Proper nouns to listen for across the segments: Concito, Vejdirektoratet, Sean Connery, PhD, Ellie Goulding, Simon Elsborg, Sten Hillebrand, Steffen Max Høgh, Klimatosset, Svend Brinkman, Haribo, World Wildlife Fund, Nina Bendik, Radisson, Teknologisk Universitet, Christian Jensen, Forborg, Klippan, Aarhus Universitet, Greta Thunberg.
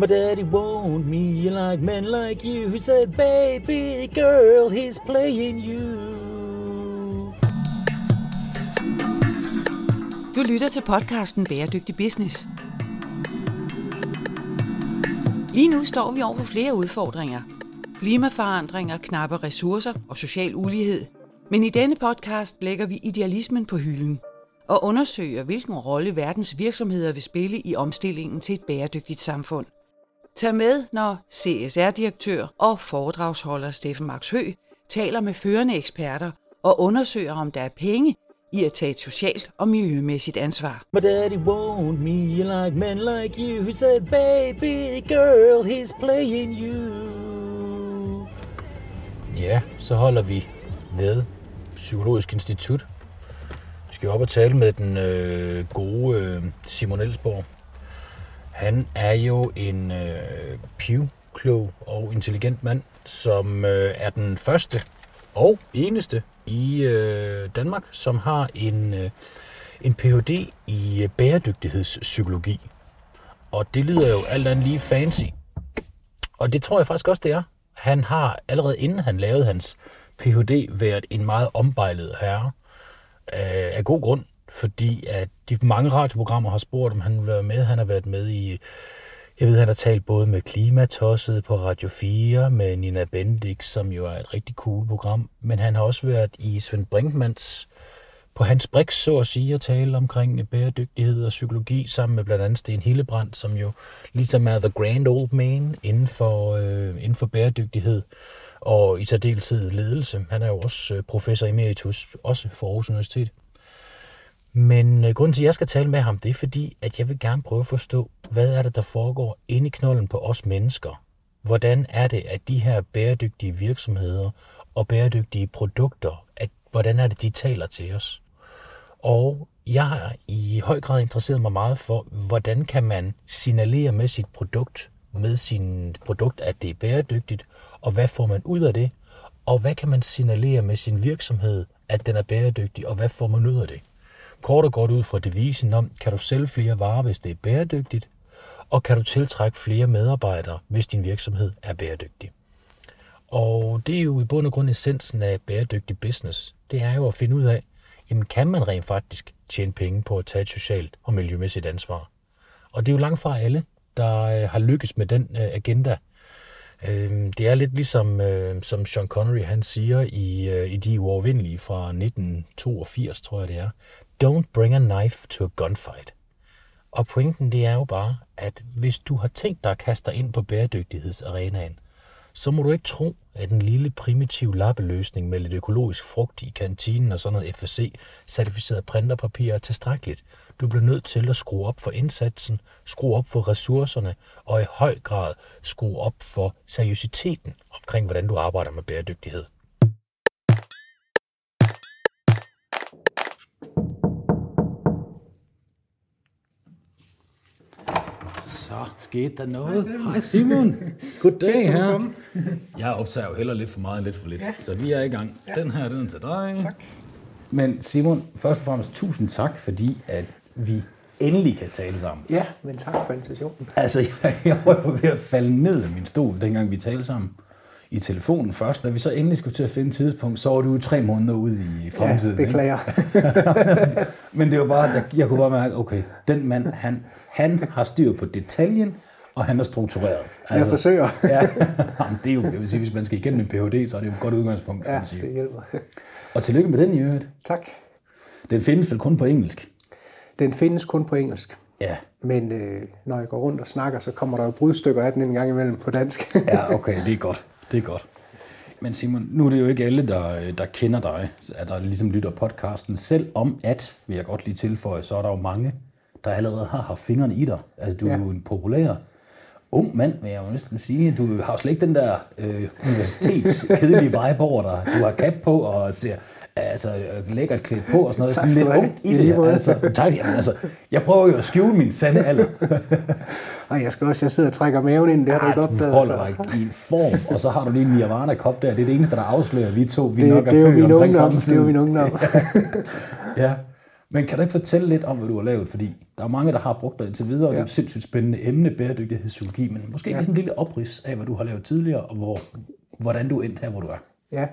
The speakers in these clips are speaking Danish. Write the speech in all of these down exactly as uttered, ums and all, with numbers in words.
My daddy won't me like men like you who said, baby girl, he's playing you. Du lytter til podcasten Bæredygtig Business. Lige nu står vi over for flere udfordringer. Klimaforandringer, knappe ressourcer og social ulighed. Men i denne podcast lægger vi idealismen på hylden og undersøger, hvilken rolle verdens virksomheder vil spille i omstillingen til et bæredygtigt samfund. Tag med, når C S R-direktør og foredragsholder Steffen Max Høgh taler med førende eksperter og undersøger, om der er penge i at tage et socialt og miljømæssigt ansvar. My daddy won't me like men like you who said, baby girl, he's playing you. Ja, så holder vi ved Psykologisk Institut. Vi skal op og tale med den øh, gode øh, Simon Elsborg. Han er jo en øh, pivklog og intelligent mand, som øh, er den første og eneste i øh, Danmark, som har en, øh, en P H D i øh, bæredygtighedspsykologi. Og det lyder jo alt andet lige fancy. Og det tror jeg faktisk også, det er. Han har allerede inden han lavede hans P H D været en meget ombejlet herre. Øh, af god grund. Fordi at de mange radioprogrammer har spurgt, om han vil være med. Han har været med i, jeg ved, han har talt både med Klimatosset på Radio fire, med Nina Bendik, som jo er et rigtig cool program, men han har også været i Svend Brinkmans, på hans briks, så at sige, at tale omkring bæredygtighed og psykologi, sammen med blandt andet Sten Hillebrand, som jo ligesom er the grand old man inden for, øh, inden for bæredygtighed, og i særdeleshed ledelse. Han er jo også professor emeritus, også for Aarhus Universitet. Men øh, grunden til, at jeg skal tale med ham, det er fordi, at jeg vil gerne prøve at forstå, hvad er det, der foregår inde i knolden på os mennesker? Hvordan er det, at de her bæredygtige virksomheder og bæredygtige produkter, at, hvordan er det, de taler til os? Og jeg har i høj grad interesseret mig meget for, hvordan kan man signalere med sit produkt, med sin produkt, at det er bæredygtigt, og hvad får man ud af det? Og hvad kan man signalere med sin virksomhed, at den er bæredygtig, og hvad får man ud af det? Kort og godt ud fra devisen om, kan du sælge flere varer, hvis det er bæredygtigt, og kan du tiltrække flere medarbejdere, hvis din virksomhed er bæredygtig. Og det er jo i bund og grund essensen af bæredygtig business. Det er jo at finde ud af, jamen kan man rent faktisk tjene penge på at tage et socialt og miljømæssigt ansvar. Og det er jo langt fra alle, der har lykkes med den agenda. Det er lidt ligesom, som Sean Connery han siger i, i De Uovervindelige fra nitten toogfirs, tror jeg det er. Don't bring a knife to a gunfight. Og pointen det er jo bare, at hvis du har tænkt dig at kaste dig ind på bæredygtighedsarenaen, så må du ikke tro, at en lille primitiv lappeløsning med lidt økologisk frugt i kantinen og sådan noget F S C-certificeret printerpapir er tilstrækkeligt. Du bliver nødt til at skrue op for indsatsen, skrue op for ressourcerne og i høj grad skrue op for seriøsiteten omkring, hvordan du arbejder med bæredygtighed. Så skete der noget. Hej Simon. Goddag her. Jeg optager jo heller lidt for meget end lidt for lidt, ja. Så vi er i gang. Ja. Den her, den er til dig. Tak. Men Simon, først og fremmest tusind tak, fordi at vi endelig kan tale sammen. Ja, men tak for invitationen. Altså, jeg, jeg var ved at falde ned af min stol, dengang vi talte sammen i telefonen først. Da vi så endelig skulle til at finde tidspunkt, så var du jo tre måneder ude i fremtiden. Ja, beklager. Men det var bare, jeg, jeg kunne bare mærke, okay, den mand, han, han har styr på detaljen, og han er struktureret. Altså, jeg forsøger. Ja, det er jo, jeg vil sige, hvis man skal igennem en P H D, så er det jo et godt udgangspunkt. Ja, sige. Det hjælper. Og tillykke med den i øvrigt. Tak. Den findes vel kun på engelsk? Den findes kun på engelsk. Ja. Men øh, når jeg går rundt og snakker, så kommer der jo brudstykker af den en gang imellem på dansk. Ja, okay, det er godt. Det er godt. Men Simon, nu er det jo ikke alle, der, der kender dig, at der ligesom lytter podcasten. Selv om at, vil jeg godt lige tilføje, så er der jo mange, der allerede har haft fingrene i dig. Altså, du ja. er jo en populær ung mand, vil jeg jo næsten sige. Du har slet ikke den der øh, universitetskedelige vibe over dig. Du har cap på og ser altså, lækkert klædt på og sådan noget. Tak skal du have. I det, altså, tak, jamen, altså, jeg prøver jo at skjule min sande alder. Ej, jeg skal også, jeg sidder og trækker maven ind, det har du godt. Du holder dig i en form, og så har du lige en Nirvana-kop der. Det er det eneste, der afslører, vi to vi det, nok er født omkring samme tid. Det er jo min ungdom. Ja. Men kan du ikke fortælle lidt om, hvad du har lavet? Fordi der er mange, der har brugt dig indtil videre, og ja. det er et sindssygt spændende emne, bæredygtighedspsykologi, men måske ja. lige sådan en lille oprids af, hvad du har lavet tidligere, og hvor, hvordan du endte her, hvor du er. Ja,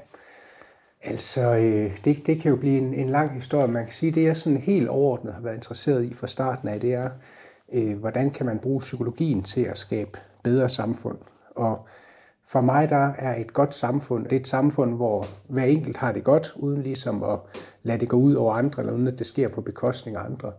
altså øh, det, det kan jo blive en, en lang historie. Man kan sige, at det jeg sådan helt overordnet har været interesseret i fra starten af, det er, øh, hvordan kan man bruge psykologien til at skabe bedre samfund? Og for mig, der er et godt samfund, det er et samfund, hvor hver enkelt har det godt, uden ligesom at lade det gå ud over andre, eller uden at det sker på bekostning af andre.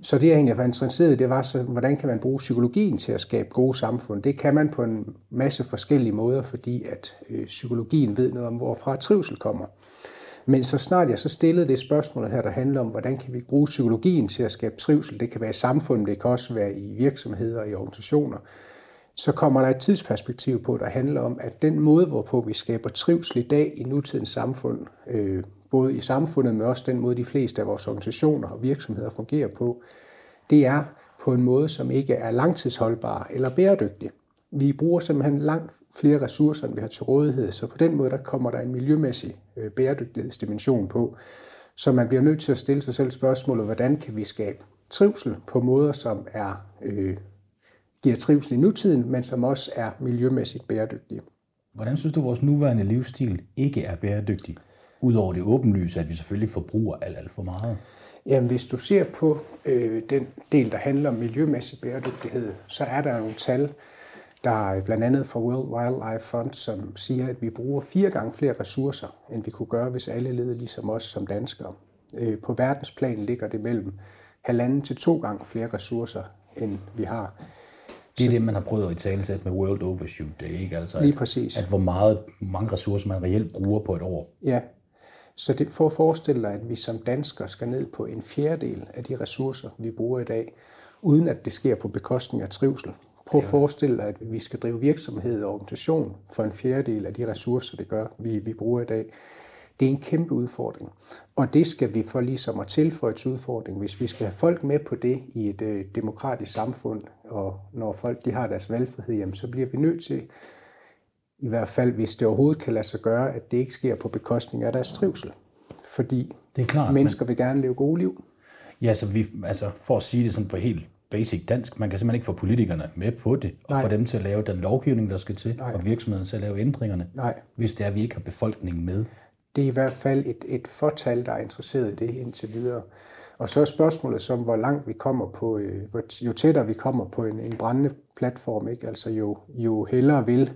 Så det, jeg egentlig var interesseret i, det var, så, hvordan kan man bruge psykologien til at skabe gode samfund? Det kan man på en masse forskellige måder, fordi at øh, psykologien ved noget om, hvorfra trivsel kommer. Men så snart jeg så stillede det spørgsmål her, der handler om, hvordan kan vi bruge psykologien til at skabe trivsel? Det kan være i samfundet, det kan også være i virksomheder og i organisationer. Så kommer der et tidsperspektiv på, der handler om, at den måde, hvorpå vi skaber trivsel i dag i nutidens samfund, øh, både i samfundet, men også den måde, de fleste af vores organisationer og virksomheder fungerer på, det er på en måde, som ikke er langtidsholdbar eller bæredygtig. Vi bruger simpelthen langt flere ressourcer, end vi har til rådighed, så på den måde, der kommer der en miljømæssig øh, bæredygtighedsdimension på. Så man bliver nødt til at stille sig selv spørgsmålet, hvordan kan vi skabe trivsel på måder, som er øh, giver trivsel i nutiden, men som også er miljømæssigt bæredygtige. Hvordan synes du, at vores nuværende livsstil ikke er bæredygtig? Udover det åbenlyse, at vi selvfølgelig forbruger alt, alt for meget. Jamen, hvis du ser på øh, den del, der handler om miljømæssig bæredygtighed, så er der nogle tal, der er blandt andet fra World Wildlife Fund, som siger, at vi bruger fire gange flere ressourcer, end vi kunne gøre, hvis alle levede ligesom os som danskere. Øh, på verdensplan ligger det mellem halvanden til to gange flere ressourcer, end vi har. Det er det, man har prøvet at italesætte med World Overshoot Day, ikke? Altså at, lige præcis. At hvor meget, mange ressourcer man reelt bruger på et år. Ja, så det, for at forestille dig, at vi som danskere skal ned på en fjerdedel af de ressourcer, vi bruger i dag, uden at det sker på bekostning af trivsel. Prøv at ja. forestille dig, at vi skal drive virksomhed og organisation for en fjerdedel af de ressourcer, det gør, vi, vi bruger i dag. Det er en kæmpe udfordring, og det skal vi for ligesom at tilføje til udfordring, hvis vi skal have folk med på det i et øh, demokratisk samfund, og når folk de har deres valgfrihed, jamen, så bliver vi nødt til, i hvert fald hvis det overhovedet kan lade sig gøre, at det ikke sker på bekostning af deres trivsel, fordi det er klart, mennesker men... vil gerne leve gode liv. Ja, så vi, altså, for at sige det sådan på helt basic dansk, man kan simpelthen ikke få politikerne med på det, og Nej. få dem til at lave den lovgivning, der skal til, Nej. og virksomhederne til at lave ændringerne, Nej. hvis det er, at vi ikke har befolkningen med. Det er i hvert fald et, et fortal, der er interesseret i det indtil videre. Og så er spørgsmålet som, hvor langt vi kommer på, øh, jo tættere vi kommer på en, en brændende platform, ikke? Altså jo, jo hellere vil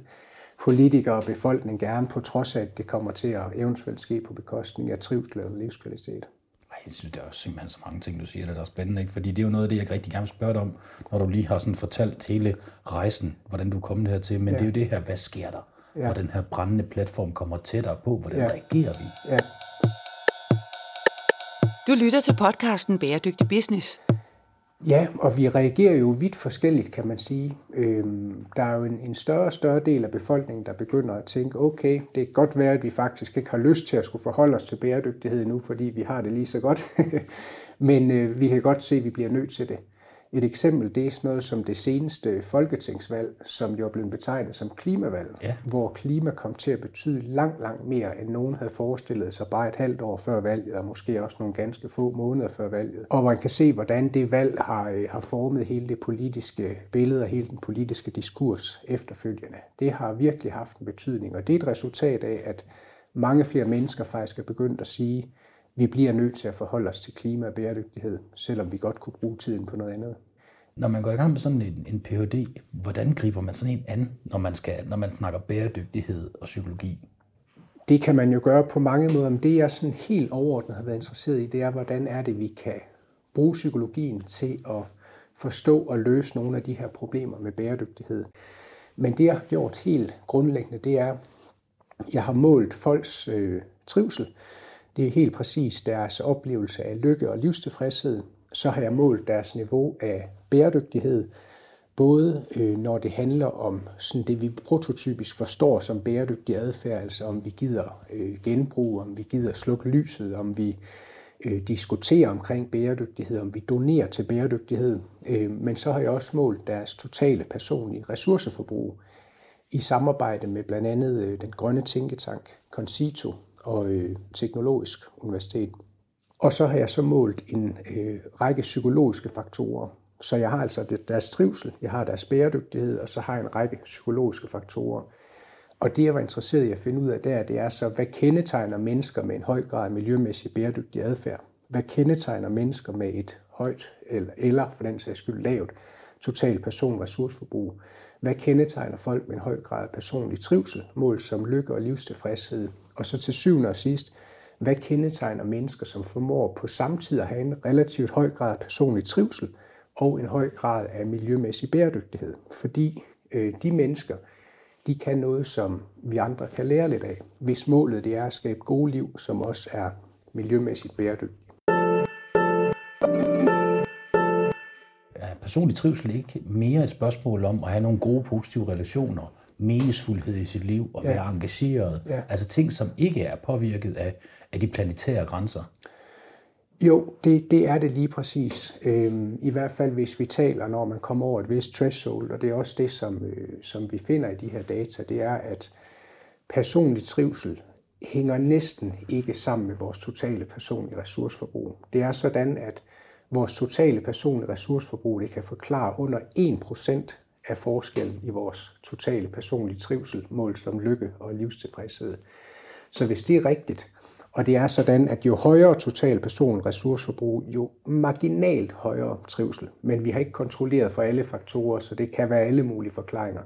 politikere og befolkningen gerne, på trods af, at det kommer til at eventuelt ske på bekostning af trivsel og livskvalitet. Ej, jeg synes, der er jo simpelthen så mange ting, du siger, der er spændende, ikke? Fordi det er jo noget af det, jeg rigtig gerne vil spørge dig om, når du lige har sådan fortalt hele rejsen, hvordan du er kommet hertil. Men ja. det er jo det her, hvad sker der? Ja. Og den her brændende platform kommer tættere på, hvordan ja. reagerer vi? Ja. Du lytter til podcasten Bæredygtig Business. Ja, og vi reagerer jo vidt forskelligt, kan man sige. Øhm, der er jo en, en større og større del af befolkningen, der begynder at tænke, okay, det kan godt være, at vi faktisk ikke har lyst til at skulle forholde os til bæredygtighed nu, fordi vi har det lige så godt. Men øh, vi kan godt se, at vi bliver nødt til det. Et eksempel, det er sådan noget som det seneste folketingsvalg, som jo er blevet betegnet som klimavalg, ja. hvor klima kom til at betyde langt, langt mere, end nogen havde forestillet sig bare et halvt år før valget, og måske også nogle ganske få måneder før valget. Og man kan se, hvordan det valg har, har formet hele det politiske billede og hele den politiske diskurs efterfølgende. Det har virkelig haft en betydning, og det er et resultat af, at mange flere mennesker faktisk er begyndt at sige, vi bliver nødt til at forholde os til klima og bæredygtighed, selvom vi godt kunne bruge tiden på noget andet. Når man går i gang med sådan en, en P H D, hvordan griber man sådan en an, når man, skal, når man snakker bæredygtighed og psykologi? Det kan man jo gøre på mange måder, men det jeg sådan helt overordnet har været interesseret i, det er, hvordan er det, vi kan bruge psykologien til at forstå og løse nogle af de her problemer med bæredygtighed. Men det jeg har gjort helt grundlæggende, det er, jeg har målt folks øh, trivsel. Det er helt præcis deres oplevelse af lykke og livstilfredshed. Så har jeg målt deres niveau af bæredygtighed, både øh, når det handler om sådan det, vi prototypisk forstår som bæredygtig adfærd, altså om vi gider øh, genbruge, om vi gider slukke lyset, om vi øh, diskuterer omkring bæredygtighed, om vi donerer til bæredygtighed. Øh, men så har jeg også målt deres totale personlige ressourceforbrug i samarbejde med blandt andet øh, den grønne tænketank Concito og øh, Teknologisk Universitet. Og så har jeg så målt en øh, række psykologiske faktorer. Så jeg har altså deres trivsel, jeg har deres bæredygtighed, og så har jeg en række psykologiske faktorer. Og det, jeg var interesseret i at finde ud af der, det er så, hvad kendetegner mennesker med en høj grad af miljømæssig bæredygtig adfærd? Hvad kendetegner mennesker med et højt, eller, eller for den sags skyld lavt, totalt personressourceforbrug? Hvad kendetegner folk med en høj grad af personlig trivsel, mål som lykke og livstilfredshed? Og så til syvende og sidst, hvad kendetegner mennesker, som formår på samtidig at have en relativt høj grad af personlig trivsel og en høj grad af miljømæssig bæredygtighed? Fordi øh, de mennesker, de kan noget, som vi andre kan lære lidt af, hvis målet det er at skabe gode liv, som også er miljømæssigt bæredygtige. Er personlig trivsel ikke mere et spørgsmål om at have nogle gode, positive relationer, meningsfuldhed i sit liv og ja. være engageret? Ja. Altså ting, som ikke er påvirket af, af de planetære grænser? Jo, det, det er det lige præcis. Øhm, I hvert fald, hvis vi taler, når man kommer over et vist threshold, og det er også det, som, øh, som vi finder i de her data, det er, at personlig trivsel hænger næsten ikke sammen med vores totale personlige ressourceforbrug. Det er sådan, at vores totale personlige ressourceforbrug det kan forklare under en procent af forskellen i vores totale personlige trivsel, målt som lykke og livstilfredshed. Så hvis det er rigtigt, og det er sådan, at jo højere total personlig ressourceforbrug, jo marginalt højere trivsel. Men vi har ikke kontrolleret for alle faktorer, så det kan være alle mulige forklaringer.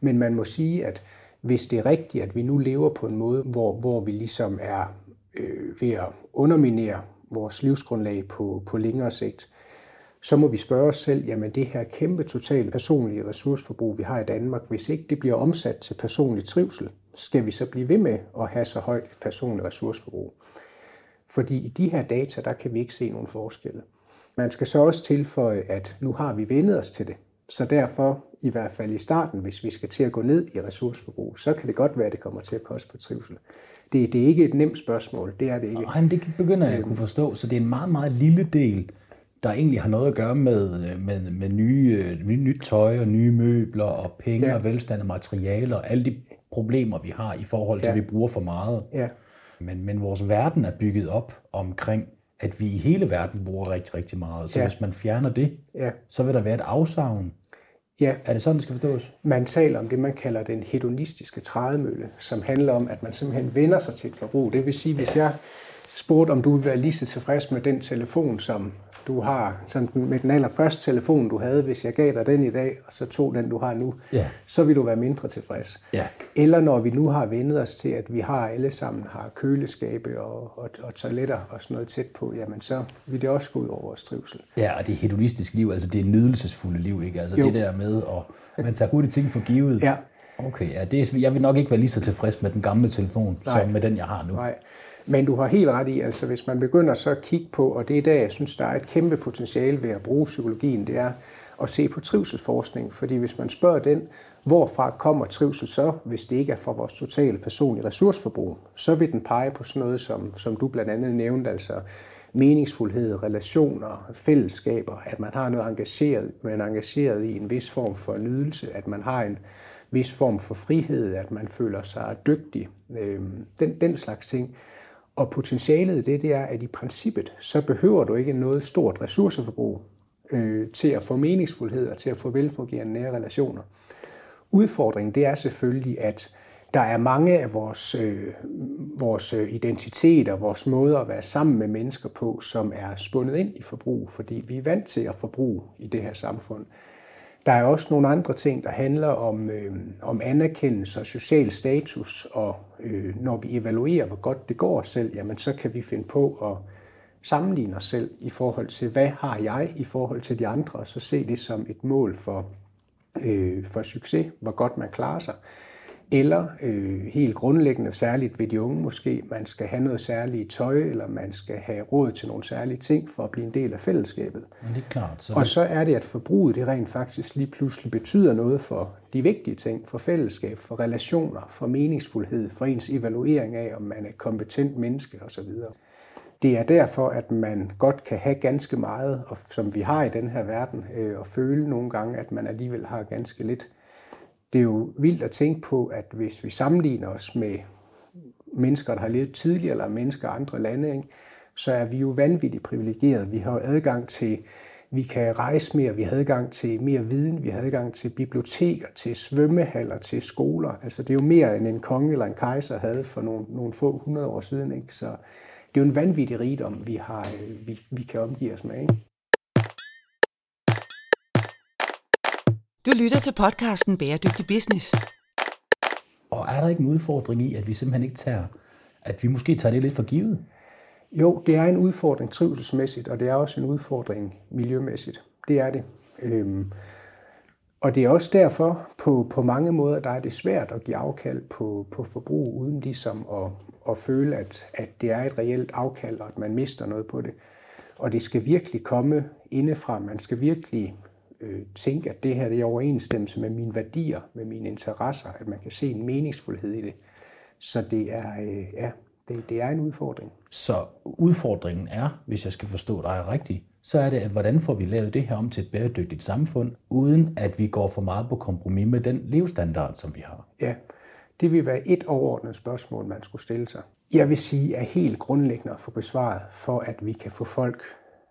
Men man må sige, at hvis det er rigtigt, at vi nu lever på en måde, hvor, hvor vi ligesom er øh, ved at underminere vores livsgrundlag på, på længere sigt, så må vi spørge os selv, jamen det her kæmpe totale personlige ressourceforbrug, vi har i Danmark, hvis ikke det bliver omsat til personlig trivsel, skal vi så blive ved med at have så højt personligt ressourceforbrug? Fordi i de her data, der kan vi ikke se nogen forskelle. Man skal så også tilføje, at nu har vi vendet os til det. Så derfor, i hvert fald i starten, hvis vi skal til at gå ned i ressourceforbrug, så kan det godt være, at det kommer til at koste på trivsel. Det, det er ikke et nemt spørgsmål, det er det ikke. Nej, det begynder jeg at kunne forstå, så det er en meget, meget lille del, der egentlig har noget at gøre med, med, med nye, nye, nyt tøj og nye møbler og penge ja. og velstand og materialer og alle de problemer, vi har i forhold til, ja. at vi bruger for meget. Ja. Men, men vores verden er bygget op omkring, at vi i hele verden bruger rigtig, rigtig meget. Så ja. hvis man fjerner det, ja. så vil der være et afsavn. Ja. Er det sådan, det skal forstås? Man taler om det, man kalder den hedonistiske trædemølle, som handler om, at man simpelthen vender sig til et forbrug. Det vil sige, hvis jeg spurgte, om du vil være lige så tilfreds med den telefon, som du har, som med den allerførste telefon, du havde, hvis jeg gav dig den i dag, og så tog den, du har nu, yeah. så vil du være mindre tilfreds. Yeah. Eller når vi nu har vendet os til, at vi har alle sammen har køleskabe og, og, og toiletter og sådan noget tæt på, jamen så vil det også gå ud over vores trivsel. Ja, og det hedonistiske liv, altså det nydelsesfulde liv, ikke? Altså jo. det der med, at man tager hurtigt ting for givet. Ja. Okay, ja, det er, jeg vil nok ikke være lige så tilfreds med den gamle telefon, Nej. som med den, jeg har nu. Nej. Men du har helt ret i, altså hvis man begynder så at kigge på, og det er der, jeg synes, der er et kæmpe potentiale ved at bruge psykologien, det er at se på trivselsforskning. Fordi hvis man spørger den, hvorfra kommer trivsel så, hvis det ikke er fra vores totale personlige ressourceforbrug, så vil den pege på sådan noget, som, som du blandt andet nævnte, altså meningsfuldhed, relationer, fællesskaber, at man har noget engageret, man er engageret i en vis form for nydelse, at man har en vis form for frihed, at man føler sig dygtig, øh, den, den slags ting. Og potentialet i det, det er, at i princippet, så behøver du ikke noget stort ressourceforbrug øh, til at få meningsfuldhed og til at få velfungerende nære relationer. Udfordringen, det er selvfølgelig, at der er mange af vores, øh, vores identitet og vores måder at være sammen med mennesker på, som er spundet ind i forbrug, fordi vi er vant til at forbruge i det her samfund. Der er også nogle andre ting, der handler om, øh, om anerkendelse og social status, og øh, når vi evaluerer, hvor godt det går os selv, jamen så kan vi finde på at sammenligne os selv i forhold til, hvad har jeg i forhold til de andre, og så se det som et mål for, øh, for succes, hvor godt man klarer sig. Eller øh, helt grundlæggende, særligt ved de unge måske, man skal have noget særligt tøj, eller man skal have råd til nogle særlige ting for at blive en del af fællesskabet. Men det er klart, så... Og så er det, at forbruget det rent faktisk lige pludselig betyder noget for de vigtige ting, for fællesskab, for relationer, for meningsfuldhed, for ens evaluering af, om man er kompetent menneske osv. Det er derfor, at man godt kan have ganske meget, og som vi har i den her verden, øh, og føle nogle gange, at man alligevel har ganske lidt. Det er jo vildt at tænke på, at hvis vi sammenligner os med mennesker, der har levet tidligere, eller mennesker i andre lande, ikke, så er vi jo vanvittigt privilegerede. Vi har adgang til, vi kan rejse mere, vi har adgang til mere viden, vi har adgang til biblioteker, til svømmehaller, til skoler. Altså det er jo mere end en konge eller en kejser havde for nogle, nogle få hundrede år siden, ikke? Så det er jo en vanvittig rigdom, vi, har, vi, vi kan omgive os med, ikke? Du lytter til podcasten Bæredygtig Business. Og er der ikke en udfordring i, at vi simpelthen ikke tager, at vi måske tager det lidt for givet? Jo, det er en udfordring trivselsmæssigt, og det er også en udfordring miljømæssigt. Det er det. Øhm, og det er også derfor, på, på mange måder, der er det svært at give afkald på, på forbrug, uden ligesom at, at føle, at, at det er et reelt afkald, og at man mister noget på det. Og det skal virkelig komme indefra. Man skal virkelig øh, tænke, at det her det er i overensstemmelse med mine værdier, med mine interesser, at man kan se en meningsfuldhed i det. Så det er... Øh, ja. Det, det er en udfordring. Så udfordringen er, hvis jeg skal forstå dig rigtigt, så er det, at hvordan får vi lavet det her om til et bæredygtigt samfund, uden at vi går for meget på kompromis med den levestandard, som vi har? Ja, det vil være et overordnet spørgsmål, man skulle stille sig. Jeg vil sige, at helt grundlæggende at få besvaret, for at vi kan få folk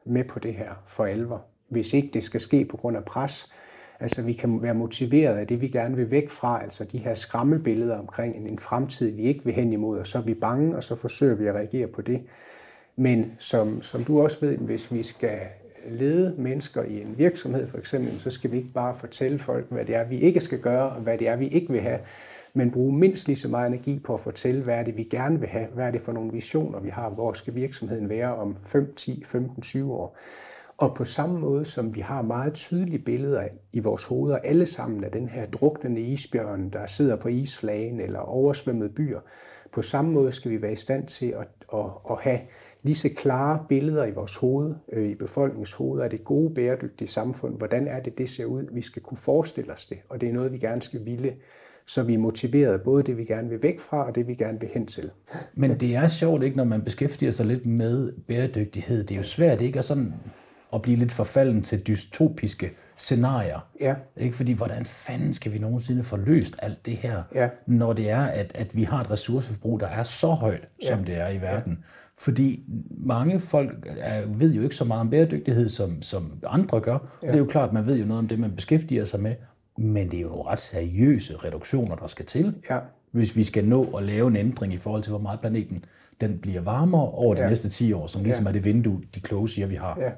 med på det her for alvor. Hvis ikke det skal ske på grund af pres, altså vi kan være motiveret af det, vi gerne vil væk fra, altså de her skræmmebilleder omkring en fremtid, vi ikke vil hen imod, og så er vi bange, og så forsøger vi at reagere på det. Men som, som du også ved, hvis vi skal lede mennesker i en virksomhed for eksempel, så skal vi ikke bare fortælle folk, hvad det er, vi ikke skal gøre, og hvad det er, vi ikke vil have, men bruge mindst lige så meget energi på at fortælle, hvad er det, vi gerne vil have, hvad er det for nogle visioner, vi har, hvor skal virksomheden være om fem, ti, femten, tyve år. Og på samme måde, som vi har meget tydelige billeder i vores hoveder, alle sammen af den her druknende isbjørn, der sidder på isflagen eller oversvømmede byer, på samme måde skal vi være i stand til at, at, at have lige så klare billeder i vores hoved, øh, i befolkningens hoved, af det gode, bæredygtige samfund. Hvordan er det, det ser ud? Vi skal kunne forestille os det, og det er noget, vi gerne skal ville, så vi er motiveret både det, vi gerne vil væk fra, og det, vi gerne vil hen til. Men det er sjovt, ikke, når man beskæftiger sig lidt med bæredygtighed. Det er jo svært, ikke? Og sådan... og blive lidt forfalden til dystopiske scenarier. Ja. Ikke? Fordi, hvordan fanden skal vi nogensinde få løst alt det her, ja. når det er, at, at vi har et ressourceforbrug, der er så højt, ja. som det er i verden. Ja. Fordi mange folk er, ved jo ikke så meget om bæredygtighed, som, som andre gør. Ja. Det er jo klart, man ved jo noget om det, man beskæftiger sig med. Men det er jo nogle ret seriøse reduktioner, der skal til, ja. hvis vi skal nå at lave en ændring i forhold til, hvor meget planeten den bliver varmere over de ja. næste ti år, som ligesom ja. er det vindue, de kloge siger, vi har. Ja.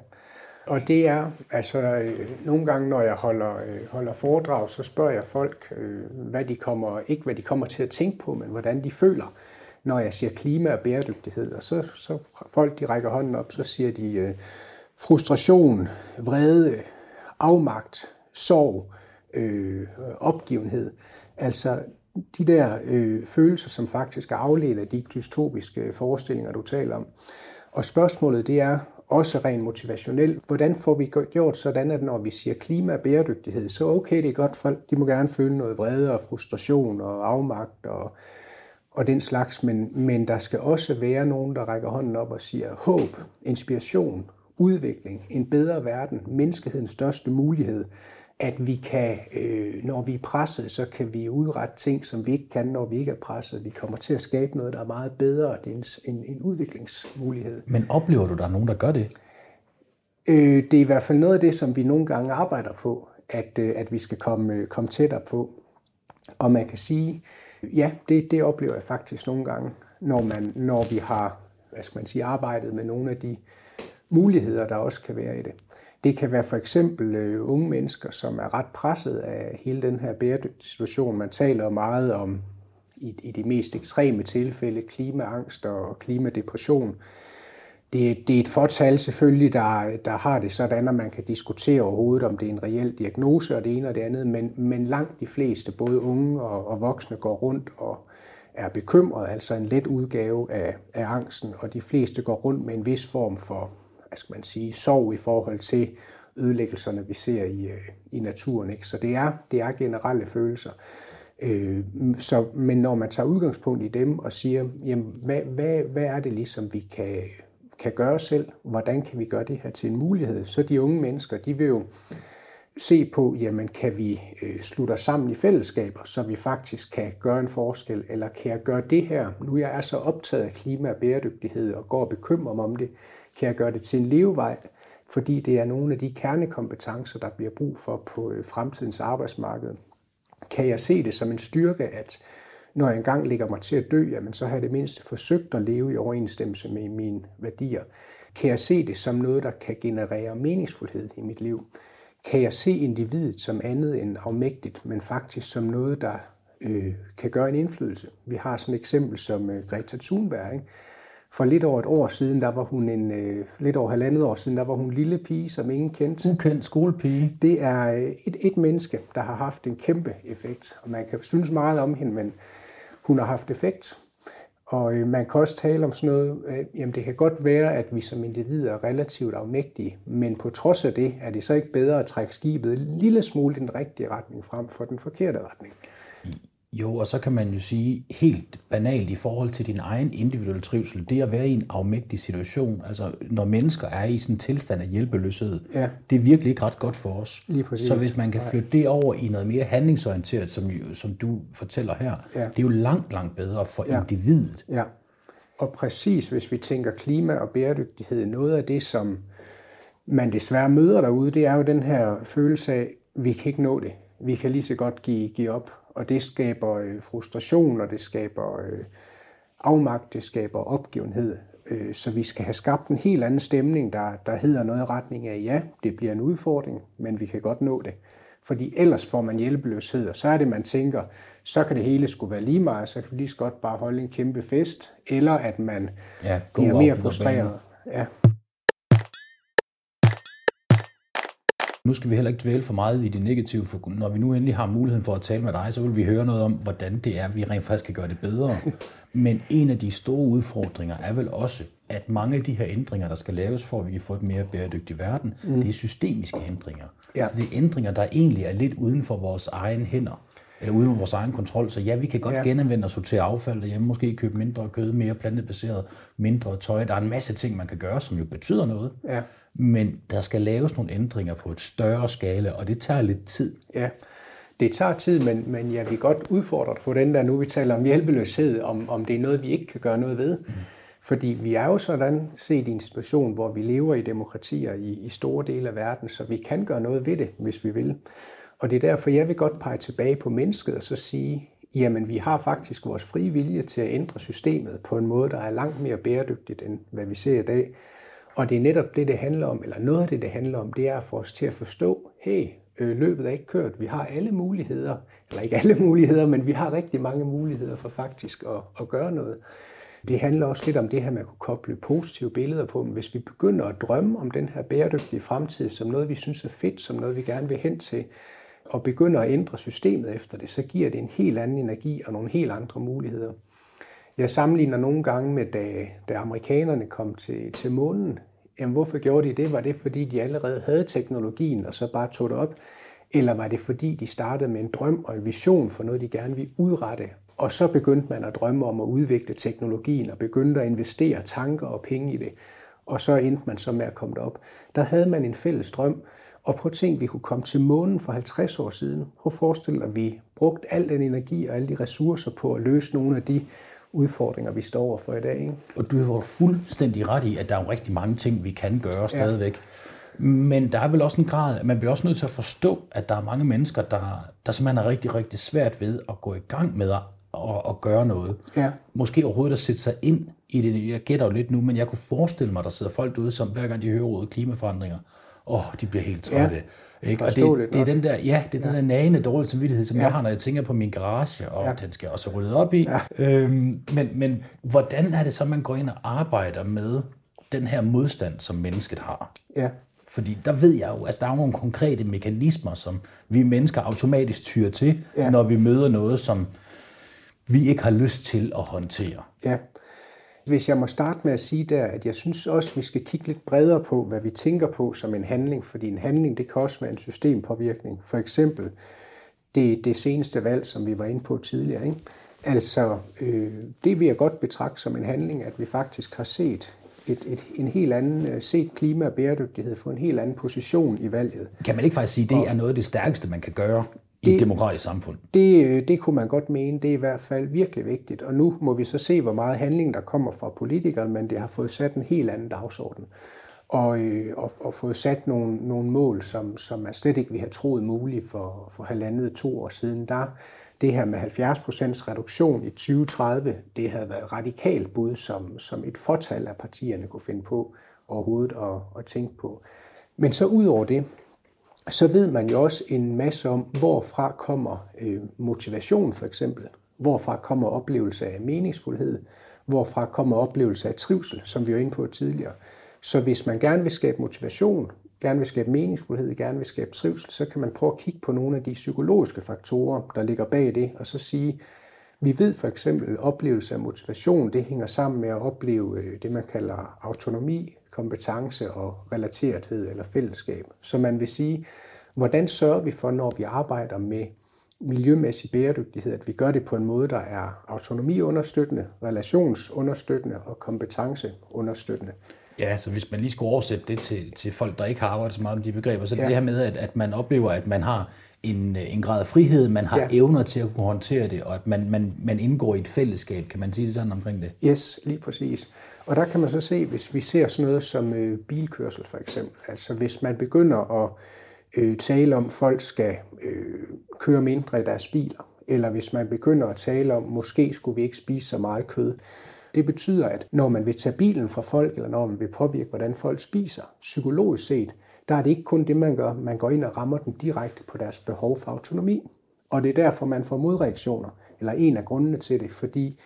Og det er, altså øh, nogle gange, når jeg holder, øh, holder foredrag, så spørger jeg folk, øh, hvad de kommer, ikke hvad de kommer til at tænke på, men hvordan de føler, når jeg siger klima og bæredygtighed. Og så, så folk, de rækker hånden op, så siger de øh, frustration, vrede, afmagt, sorg, øh, opgivenhed. Altså de der øh, følelser, som faktisk er afledt af de dystopiske forestillinger, du taler om. Og spørgsmålet, det er, også rent motivationelt. Hvordan får vi gjort sådan, at når vi siger klima og bæredygtighed, så okay, det er godt, folk de må gerne føle noget vrede og frustration og afmagt og, og den slags, men, men der skal også være nogen, der rækker hånden op og siger håb, inspiration, udvikling, en bedre verden, menneskehedens største mulighed, at vi kan, øh, når vi er presset, så kan vi udrette ting, som vi ikke kan, når vi ikke er presset. Vi kommer til at skabe noget, der er meget bedre. Det er en, en, en udviklingsmulighed. Men oplever du, der er nogen, der gør det? Øh, det er i hvert fald noget af det, som vi nogle gange arbejder på, at, øh, at vi skal komme, komme tættere på. Og man kan sige, ja, det, det oplever jeg faktisk nogle gange, når, man, når vi har hvad skal man sige, arbejdet med nogle af de muligheder, der også kan være i det. Det kan være for eksempel unge mennesker, som er ret presset af hele den her bæredygtige situation. Man taler meget om, i, i de mest ekstreme tilfælde, klimaangst og klimadepression. Det, det er et fortal selvfølgelig, der, der har det sådan, at man kan diskutere overhovedet, om det er en reel diagnose og det ene og det andet, men, men langt de fleste, både unge og, og voksne, går rundt og er bekymret, altså en let udgave af, af angsten, og de fleste går rundt med en vis form for skal man sige, sorg i forhold til ødelæggelserne, vi ser i, i naturen. Ikke? Så det er, det er generelle følelser. Øh, så, men når man tager udgangspunkt i dem og siger, jamen, hvad, hvad, hvad er det ligesom, vi kan, kan gøre selv? Hvordan kan vi gøre det her til en mulighed? Så de unge mennesker, de vil jo se på, jamen kan vi øh, slutte os sammen i fællesskaber, så vi faktisk kan gøre en forskel, eller kan jeg gøre det her, nu jeg er så optaget af klima og bæredygtighed og går og bekymrer mig om det, kan jeg gøre det til en levevej, fordi det er nogle af de kernekompetencer, der bliver brug for på øh, fremtidens arbejdsmarked. Kan jeg se det som en styrke, at når jeg engang lægger mig til at dø, jamen så har jeg det mindste forsøgt at leve i overensstemmelse med mine værdier. Kan jeg se det som noget, der kan generere meningsfuldhed i mit liv? Kan jeg se individet som andet end afmægtigt, men faktisk som noget, der øh, kan gøre en indflydelse? Vi har sådan et eksempel som øh, Greta Thunberg. Ikke? For lidt over et år siden, der var hun en, øh, lidt over halvandet år siden, der var hun en lille pige, som ingen kendte. Ukendt skolepige. Det er øh, et, et menneske, der har haft en kæmpe effekt, og man kan synes meget om hende, men hun har haft effekt. Og øh, man kan også tale om sådan noget, øh, jamen det kan godt være, at vi som individer er relativt afmægtige, men på trods af det, er det så ikke bedre at trække skibet en lille smule den rigtige retning frem for den forkerte retning. Jo, og så kan man jo sige helt banalt i forhold til din egen individuelle trivsel, det at være i en afmægtig situation, altså når mennesker er i sådan en tilstand af hjælpeløshed, ja. Det er virkelig ikke ret godt for os. Så hvis man kan flytte det over i noget mere handlingsorienteret, som, som du fortæller her, ja. Det er jo langt, langt bedre for ja. Individet. Ja, og præcis hvis vi tænker klima og bæredygtighed, noget af det, som man desværre møder derude, det er jo den her følelse af, vi kan ikke nå det, vi kan lige så godt give, give op. Og det skaber øh, frustration, og det skaber øh, afmagt, det skaber opgivenhed. Øh, så vi skal have skabt en helt anden stemning, der, der hedder noget i retning af, ja, det bliver en udfordring, men vi kan godt nå det. Fordi ellers får man hjælpeløshed, og så er det, man tænker, så kan det hele skulle være lige meget, så kan vi lige så godt bare holde en kæmpe fest, eller at man ja, bliver mere frustreret. Ja. Nu skal vi heller ikke dvæle for meget i det negative, for når vi nu endelig har muligheden for at tale med dig, så vil vi høre noget om, hvordan det er, vi rent faktisk kan gøre det bedre. Men en af de store udfordringer er vel også, at mange af de her ændringer, der skal laves for, at vi kan få et mere bæredygtigt verden, mm. det er systemiske ændringer. Ja. Så det er ændringer, der egentlig er lidt uden for vores egen hænder, eller uden for vores egen kontrol. Så ja, vi kan godt ja. Genanvende og sortere affald derhjemme, måske købe mindre kød, mere plantebaseret, mindre tøj. Der er en masse ting, man kan gøre, som jo betyder noget. Ja. Men der skal laves nogle ændringer på et større skala, og det tager lidt tid. Ja, det tager tid, men, men jeg vil godt udfordre på den der, nu vi taler om hjælpeløshed, om, om det er noget, vi ikke kan gøre noget ved. Mm. Fordi vi er jo sådan set i en situation, hvor vi lever i demokratier i, i store dele af verden, så vi kan gøre noget ved det, hvis vi vil. Og det er derfor, jeg vil godt pege tilbage på mennesket og så sige, jamen vi har faktisk vores frie vilje til at ændre systemet på en måde, der er langt mere bæredygtigt, end hvad vi ser i dag. Og det er netop det, det handler om, eller noget af det, det handler om, det er at få os til at forstå, hey, løbet er ikke kørt, vi har alle muligheder, eller ikke alle muligheder, men vi har rigtig mange muligheder for faktisk at, at gøre noget. Det handler også lidt om det her med at kunne koble positive billeder på, men hvis vi begynder at drømme om den her bæredygtige fremtid som noget, vi synes er fedt, som noget, vi gerne vil hen til, og begynder at ændre systemet efter det, så giver det en helt anden energi og nogle helt andre muligheder. Jeg sammenligner nogle gange med, da, da amerikanerne kom til, til månen. Jamen, hvorfor gjorde de det? Var det, fordi de allerede havde teknologien, og så bare tog det op? Eller var det, fordi de startede med en drøm og en vision for noget, de gerne ville udrette? Og så begyndte man at drømme om at udvikle teknologien, og begyndte at investere tanker og penge i det. Og så endte man så med at komme derop. Der havde man en fælles drøm. Og prøv at tænke, vi kunne komme til månen for halvtreds år siden. Prøv at forestille dig, at vi brugte al den energi og alle de ressourcer på at løse nogle af de udfordringer, vi står overfor i dag. Ikke? Og du har fuldstændig ret i, at der er jo rigtig mange ting, vi kan gøre stadigvæk. Ja. Men der er vel også en grad, man bliver også nødt til at forstå, at der er mange mennesker, der, der simpelthen er rigtig, rigtig svært ved at gå i gang med at, at, at gøre noget. Ja. Måske overhovedet at sætte sig ind i det. Jeg gætter jo lidt nu, men jeg kunne forestille mig, at der sidder folk derude, som hver gang de hører ordet klimaforandringer, åh, oh, de bliver helt trætte. Ja, ikke? Og det, det er den der, ja, det er ja. Den der nagende dårlige samvittighed, som ja. Jeg har, når jeg tænker på min garage, og ja. Den skal jeg også ryddet op i. Ja. Øhm, men, men hvordan er det så, man går ind og arbejder med den her modstand, som mennesket har? Ja. Fordi der ved jeg jo, at altså, der er nogle konkrete mekanismer, som vi mennesker automatisk tyrer til, ja. Når vi møder noget, som vi ikke har lyst til at håndtere. Ja. Hvis jeg må starte med at sige der, at jeg synes også, at vi skal kigge lidt bredere på, hvad vi tænker på som en handling, fordi en handling, det kan også være en systempåvirkning. For eksempel det, det seneste valg, som vi var inde på tidligere. Ikke? Altså, øh, det vil jeg godt betragte som en handling, at vi faktisk har set et, et, en helt anden set klima og bæredygtighed, få en helt anden position i valget. Kan man ikke faktisk sige, at det og er noget af det stærkeste, man kan gøre det, i et demokratisk samfund? Det, det kunne man godt mene. Det er i hvert fald virkelig vigtigt. Og nu må vi så se, hvor meget handling der kommer fra politikerne, men det har fået sat en helt anden dagsorden. Og, og, og fået sat nogle, nogle mål, som, som man slet ikke ville have troet muligt for, for halvandet to år siden. Der det her med halvfjerds procent reduktion i tyve tredive, det havde været et radikalt bud, som, som et fortal af partierne kunne finde på overhovedet at, at tænke på. Men så ud over det, så ved man jo også en masse om, hvorfra kommer øh, motivation for eksempel, hvorfra kommer oplevelse af meningsfuldhed, hvorfra kommer oplevelse af trivsel, som vi var inde på tidligere. Så hvis man gerne vil skabe motivation, gerne vil skabe meningsfuldhed, gerne vil skabe trivsel, så kan man prøve at kigge på nogle af de psykologiske faktorer, der ligger bag det, og så sige, vi ved for eksempel, at oplevelse af motivation, det hænger sammen med at opleve det, man kalder autonomi, kompetence og relaterethed eller fællesskab. Så man vil sige, hvordan sørger vi for, når vi arbejder med miljømæssig bæredygtighed, at vi gør det på en måde, der er autonomiunderstøttende, relationsunderstøttende og kompetenceunderstøttende. Ja, så hvis man lige skulle oversætte det til, til folk, der ikke har arbejdet så meget med de begreber, så er det ja. det her med, at, at man oplever, at man har en, en grad af frihed, man har ja. evner til at kunne håndtere det, og at man, man, man indgår i et fællesskab, kan man sige det sådan omkring det? Yes, lige præcis. Og der kan man så se, hvis vi ser sådan noget som øh, bilkørsel for eksempel, altså hvis man begynder at øh, tale om, at folk skal øh, køre mindre i deres biler, eller hvis man begynder at tale om, måske skulle vi ikke spise så meget kød. Det betyder, at når man vil tage bilen fra folk, eller når man vil påvirke, hvordan folk spiser, psykologisk set, der er det ikke kun det, man gør. Man går ind og rammer dem direkte på deres behov for autonomi. Og det er derfor, man får modreaktioner, eller en af grundene til det, fordi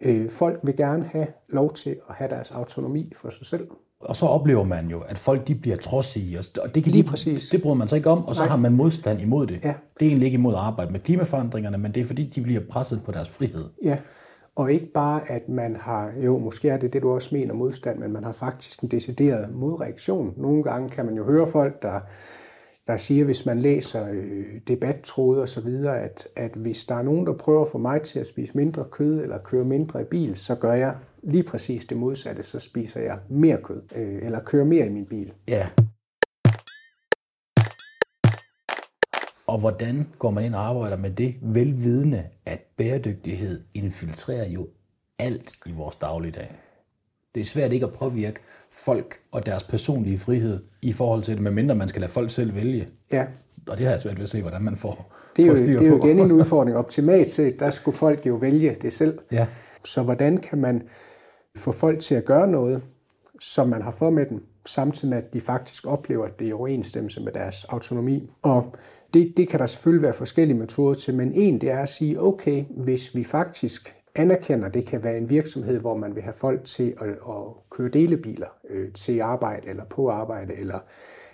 øh, folk vil gerne have lov til at have deres autonomi for sig selv. Og så oplever man jo, at folk de bliver trodsige, og det, kan lige lige, det bryder man sig ikke om, og så Nej. har man modstand imod det. Ja. Det er egentlig ikke imod at arbejde med klimaforandringerne, men det er fordi, de bliver presset på deres frihed. Ja. Og ikke bare, at man har, jo måske er det det, du også mener modstand, men man har faktisk en decideret modreaktion. Nogle gange kan man jo høre folk, der, der siger, hvis man læser øh, debattråde og så videre, at, at hvis der er nogen, der prøver at få mig til at spise mindre kød eller køre mindre i bil, så gør jeg lige præcis det modsatte, så spiser jeg mere kød øh, eller kører mere i min bil. Ja. Og hvordan går man ind og arbejder med det, velvidende, at bæredygtighed infiltrerer jo alt i vores dagligdag? Det er svært ikke at påvirke folk og deres personlige frihed i forhold til det, medmindre man skal lade folk selv vælge. Ja. Og det har jeg svært ved at se, hvordan man får, det er jo, får styr på. Det er jo igen en udfordring. Optimalt set, der skulle folk jo vælge det selv. Ja. Så hvordan kan man få folk til at gøre noget, som man har for med dem, samtidig med, at de faktisk oplever, at det er i overensstemmelse med deres autonomi. Og det, det kan der selvfølgelig være forskellige metoder til, men en, det er at sige, okay, hvis vi faktisk anerkender, det kan være en virksomhed, hvor man vil have folk til at, at køre delebiler øh, til arbejde eller på arbejde, eller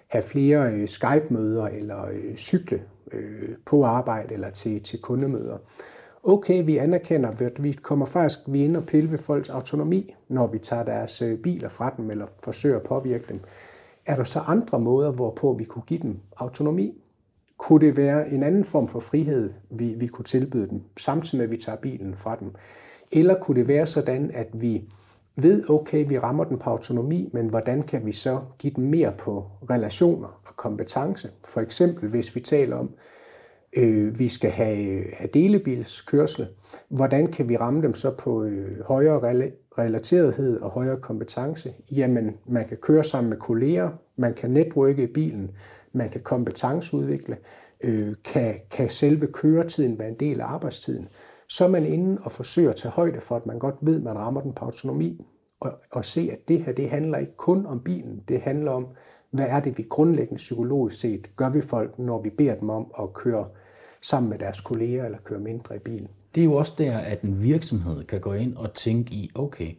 have flere øh, Skype-møder, eller øh, cykle øh, på arbejde, eller til, til kundemøder. Okay, vi anerkender, at vi kommer faktisk vi er inde og pille ved folks autonomi, når vi tager deres biler fra dem, eller forsøger at påvirke dem. Er der så andre måder, hvorpå vi kunne give dem autonomi? Kunne det være en anden form for frihed, vi, vi kunne tilbyde dem, samtidig med, at vi tager bilen fra dem? Eller kunne det være sådan, at vi ved, okay, vi rammer den på autonomi, men hvordan kan vi så give dem mere på relationer og kompetence? For eksempel, hvis vi taler om, vi skal have, have delebilskørsel. Hvordan kan vi ramme dem så på øh, højere rela- relaterethed og højere kompetence? Jamen, man kan køre sammen med kolleger, man kan netværke i bilen, man kan kompetenceudvikle, øh, kan, kan selve køretiden være en del af arbejdstiden. Så er man inde og forsøger at tage højde for, at man godt ved, at man rammer den på autonomi, og, og se, at det her, det handler ikke kun om bilen, det handler om, hvad er det, vi grundlæggende psykologisk set gør ved folk, når vi beder dem om at køre sammen med deres kolleger eller køre mindre i bilen. Det er jo også der, at en virksomhed kan gå ind og tænke i, okay,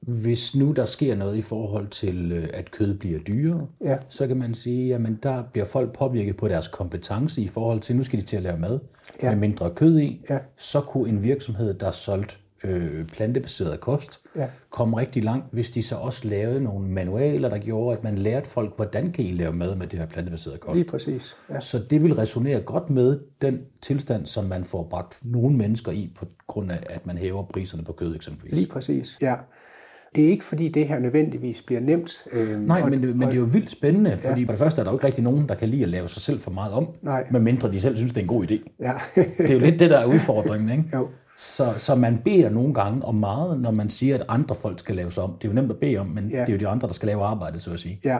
hvis nu der sker noget i forhold til, at kød bliver dyrere, ja. så kan man sige, jamen der bliver folk påvirket på deres kompetence i forhold til, nu skal de til at lave mad ja. med mindre kød i, ja. så kunne en virksomhed, der solgte øh, plantebaseret kost, ja. komme rigtig langt, hvis de så også lavede nogle manualer, der gjorde, at man lærte folk, hvordan kan I lave mad med det her plantebaserede kost. Lige præcis. Ja. Så det vil resonere godt med den tilstand, som man får bragt nogle mennesker i, på grund af, at man hæver priserne på kød eksempelvis. Lige præcis, ja. Det er ikke fordi det her nødvendigvis bliver nemt. Øh, Nej, og, men, men det er jo vildt spændende, fordi ja. For det første er der jo ikke rigtig nogen, der kan lide at lave sig selv for meget om, nej. Medmindre de selv synes, det er en god idé. Ja. Det er jo lidt det, der er udfordringen, ikke? Jo. Så, så man beder nogle gange om meget, når man siger, at andre folk skal lave sig om. Det er jo nemt at bede om, men ja. Det er jo de andre, der skal lave arbejdet, så at sige. Ja,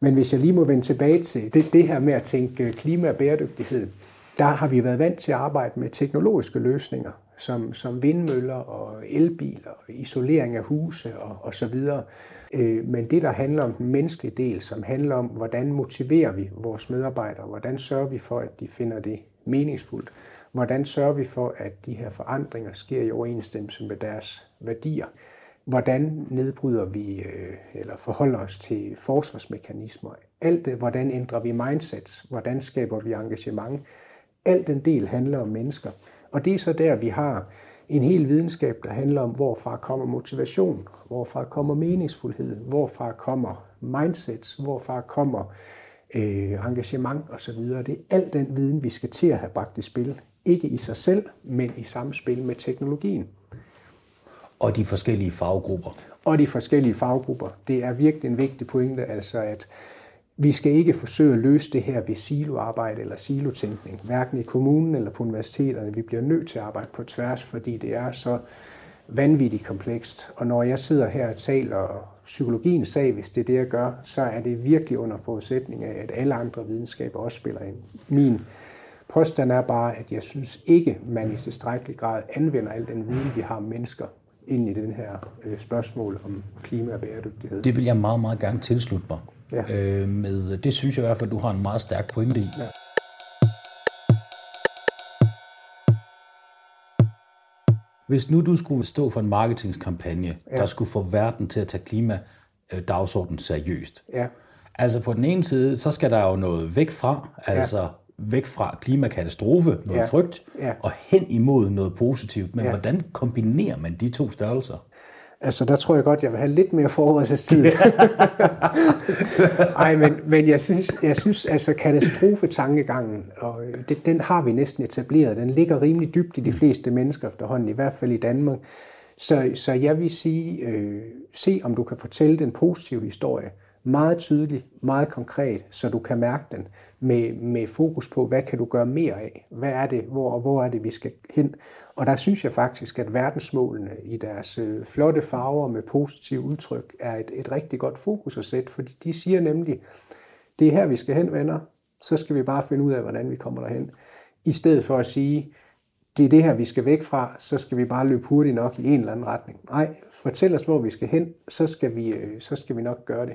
men hvis jeg lige må vende tilbage til det, det her med at tænke klima og bæredygtighed, der har vi været vant til at arbejde med teknologiske løsninger, som, som vindmøller og elbiler, isolering af huse og, og så videre. Men det, der handler om den menneskelige del, som handler om, hvordan motiverer vi vores medarbejdere, hvordan sørger vi for, at de finder det meningsfuldt, hvordan sørger vi for, at de her forandringer sker i overensstemmelse med deres værdier, hvordan nedbryder vi eller forholder os til forsvarsmekanismer, alt det, hvordan ændrer vi mindsets, hvordan skaber vi engagement, alt den del handler om mennesker. Og det er så der, vi har en hel videnskab, der handler om, hvorfra kommer motivation, hvorfra kommer meningsfuldhed, hvorfra kommer mindsets, hvorfra kommer øh, engagement osv. Det er al den viden, vi skal til at have bragt i spil. Ikke i sig selv, men i samspil med teknologien. Og de forskellige faggrupper. Og de forskellige faggrupper. Det er virkelig en vigtig pointe, altså at vi skal ikke forsøge at løse det her ved siloarbejde eller silotænkning, hverken i kommunen eller på universiteterne. Vi bliver nødt til at arbejde på tværs, fordi det er så vanvittigt komplekst. Og når jeg sidder her og taler psykologiens sag, hvis det er det, jeg gør, så er det virkelig under forudsætning af, at alle andre videnskaber også spiller ind. Min påstand er bare, at jeg synes ikke, man i tilstrækkelig grad anvender al den viden, vi har om mennesker, ind i den her spørgsmål om klima og bæredygtighed. Det vil jeg meget, meget gerne tilslutte mig. Ja. Øh, med, det synes jeg i hvert fald, du har en meget stærk pointe i. Ja. Hvis nu du skulle stå for en marketingskampagne, ja. Der skulle få verden til at tage klimadagsordenen seriøst. Ja. Altså på den ene side, så skal der jo noget væk fra, altså ja. Væk fra klimakatastrofe, noget ja. Frygt, ja. Og hen imod noget positivt. Men ja. Hvordan kombinerer man de to størrelser? Altså, der tror jeg godt, jeg vil have lidt mere forberedelsestid. Nej, men, men jeg synes, jeg synes altså katastrofetankegangen, og det, den har vi næsten etableret. Den ligger rimelig dybt i de fleste mennesker efterhånden, i hvert fald i Danmark. Så, så jeg vil sige, øh, se om du kan fortælle den positive historie meget tydeligt, meget konkret, så du kan mærke den med, med fokus på, hvad kan du gøre mere af? Hvad er det, hvor og hvor er det, vi skal hen? Og der synes jeg faktisk, at verdensmålene i deres flotte farver med positive udtryk er et, et rigtig godt fokus at sætte, fordi de siger nemlig, det er her, vi skal hen, venner, så skal vi bare finde ud af, hvordan vi kommer derhen. I stedet for at sige, det er det her, vi skal væk fra, så skal vi bare løbe hurtigt nok i en eller anden retning. Nej, fortæl os, hvor vi skal hen, så skal vi, så skal vi nok gøre det.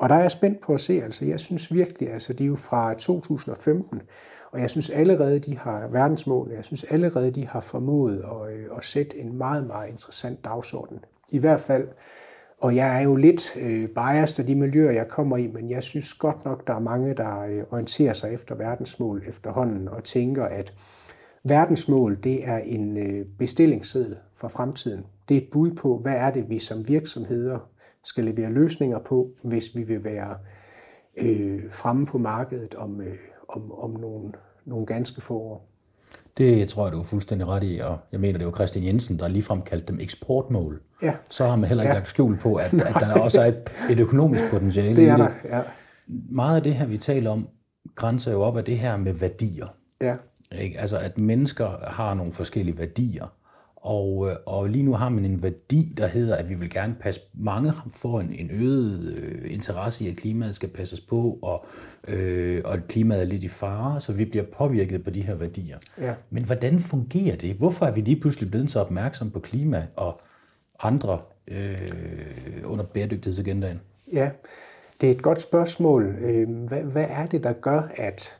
Og der er jeg spændt på at se, altså jeg synes virkelig, altså de er jo fra to tusind og femten, og jeg synes allerede, de har verdensmål, jeg synes allerede, de har formået at, øh, at sætte en meget, meget interessant dagsorden. I hvert fald, og jeg er jo lidt øh, biased af de miljøer, jeg kommer i, men jeg synes godt nok, der er mange, der øh, orienterer sig efter verdensmål efterhånden og tænker, at verdensmål, det er en øh, bestillingsseddel for fremtiden. Det er et bud på, hvad er det, vi som virksomheder skal levere løsninger på, hvis vi vil være øh, fremme på markedet om, øh, om, om nogle, nogle ganske få år. Det tror jeg, du er fuldstændig ret i, og jeg mener, det var Christian Jensen, der ligefrem kaldte dem eksportmål. Ja. Så har man heller ikke ja. Lagt skjul på, at, at der også er et, et økonomisk potentiale. Det er der, ja. Meget af det her, vi taler om, grænser jo op af det her med værdier. Ja. Ikke? Altså, at mennesker har nogle forskellige værdier. Og, og lige nu har man en værdi, der hedder, at vi vil gerne passe mange for en, en øget øh, interesse i, at klimaet skal passes på, og, øh, og at klimaet er lidt i fare, så vi bliver påvirket på de her værdier. Ja. Men hvordan fungerer det? Hvorfor er vi lige pludselig blevet så opmærksomme på klima og andre øh, under bæredygtighedsagendaen? Ja, det er et godt spørgsmål. Hvad, hvad er det, der gør, at...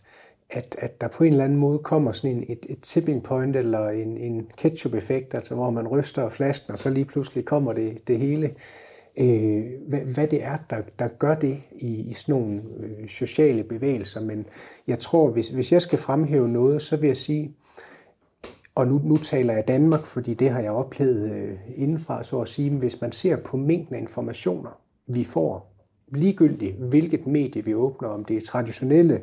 At, at der på en eller anden måde kommer sådan en, et, et tipping point eller en, en ketchup-effekt, altså hvor man ryster flasken, og så lige pludselig kommer det, det hele. Øh, hvad, hvad det er, der, der gør det i, i sådan nogle øh, sociale bevægelser. Men jeg tror, hvis, hvis jeg skal fremhæve noget, så vil jeg sige, og nu, nu taler jeg Danmark, fordi det har jeg oplevet øh, indenfra, så at sige, hvis man ser på mængden af informationer, vi får, ligegyldigt hvilket medie vi åbner, om det er traditionelle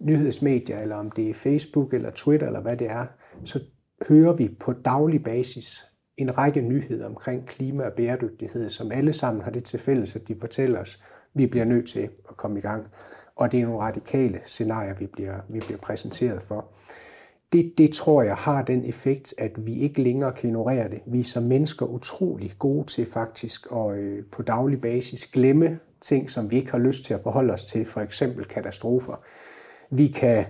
nyhedsmedier, eller om det er Facebook eller Twitter, eller hvad det er, så hører vi på daglig basis en række nyheder omkring klima og bæredygtighed, som alle sammen har det til fælles, at de fortæller os, at vi bliver nødt til at komme i gang. Og det er nogle radikale scenarier, vi bliver, vi bliver præsenteret for. Det, det tror jeg har den effekt, at vi ikke længere kan ignorere det. Vi er som mennesker utrolig gode til faktisk at øh, på daglig basis glemme ting, som vi ikke har lyst til at forholde os til, for eksempel katastrofer. Vi kan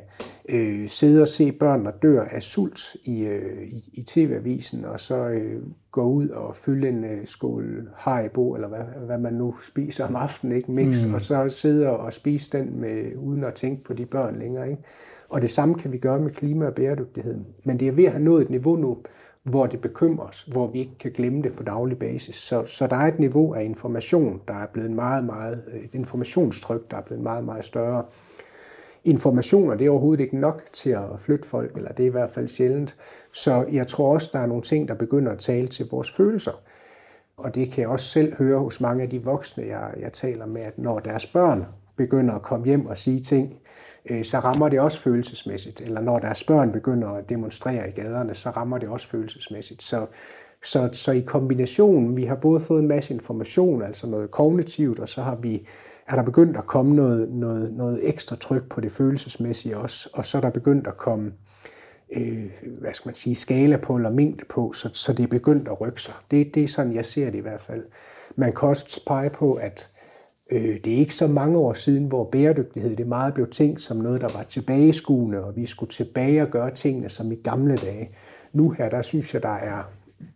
øh, sidde og se børn, der dør af sult i, øh, i, i T V-avisen, og så øh, gå ud og fylde en øh, skål haribo, eller hvad, hvad man nu spiser om aftenen, ikke? Mix, mm. og så sidde og spise den med, uden at tænke på de børn længere, ikke? Og det samme kan vi gøre med klima og bæredygtigheden. Men det er ved at have nået et niveau nu, hvor det bekymrer os, hvor vi ikke kan glemme det på daglig basis. Så, så der er et niveau af information, der er blevet meget, meget, et informationstryk, der er blevet meget, meget større. Informationer, det er overhovedet ikke nok til at flytte folk, eller det er i hvert fald sjældent. Så jeg tror også, der er nogle ting, der begynder at tale til vores følelser. Og det kan jeg også selv høre hos mange af de voksne, jeg, jeg taler med, at når deres børn begynder at komme hjem og sige ting, så rammer det også følelsesmæssigt. Eller når deres børn begynder at demonstrere i gaderne, så rammer det også følelsesmæssigt. Så, så, så i kombinationen, vi har både fået en masse information, altså noget kognitivt, og så har vi, er der begyndt at komme noget, noget, noget ekstra tryk på det følelsesmæssige også, og så er der begyndt at komme øh, hvad skal man sige, skala på eller mængde på, så, så det er begyndt at rykke sig. Det, det er sådan, jeg ser det i hvert fald. Man kan også pege på, at det er ikke så mange år siden, hvor bæredygtighed det meget blev tænkt som noget, der var tilbageskuende, og vi skulle tilbage og gøre tingene som i gamle dage. Nu her, der synes jeg, der er,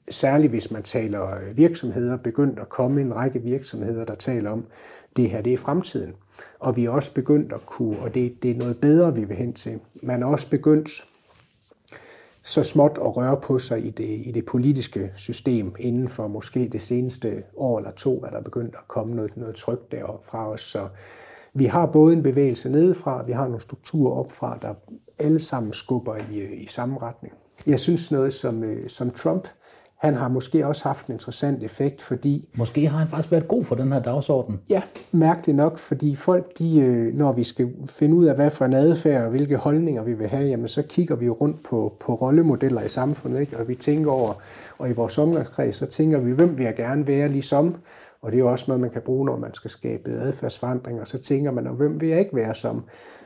særligt hvis man taler virksomheder, begyndt at komme en række virksomheder, der taler om, det her det er fremtiden. Og vi er også begyndt at kunne, og det, det er noget bedre, vi vil hen til. Man er også begyndt så småt at røre på sig i det, i det politiske system. Inden for måske det seneste år eller to, er der begyndt at komme noget, noget tryk deroppe fra os. Så vi har både en bevægelse nedefra, og vi har nogle strukturer opfra, der alle sammen skubber i, i samme retning. Jeg synes noget som, som Trump, han har måske også haft en interessant effekt, fordi... Måske har han faktisk været god for den her dagsorden. Ja, mærkeligt nok, fordi folk, de, når vi skal finde ud af, hvad for en adfærd og hvilke holdninger vi vil have, jamen så kigger vi jo rundt på, på rollemodeller i samfundet, ikke? Og vi tænker over, og i vores omgangskreds, så tænker vi, hvem vil jeg gerne være ligesom? Og det er jo også noget, man kan bruge, når man skal skabe adfærdsforandring, og så tænker man, og hvem vil jeg ikke være som?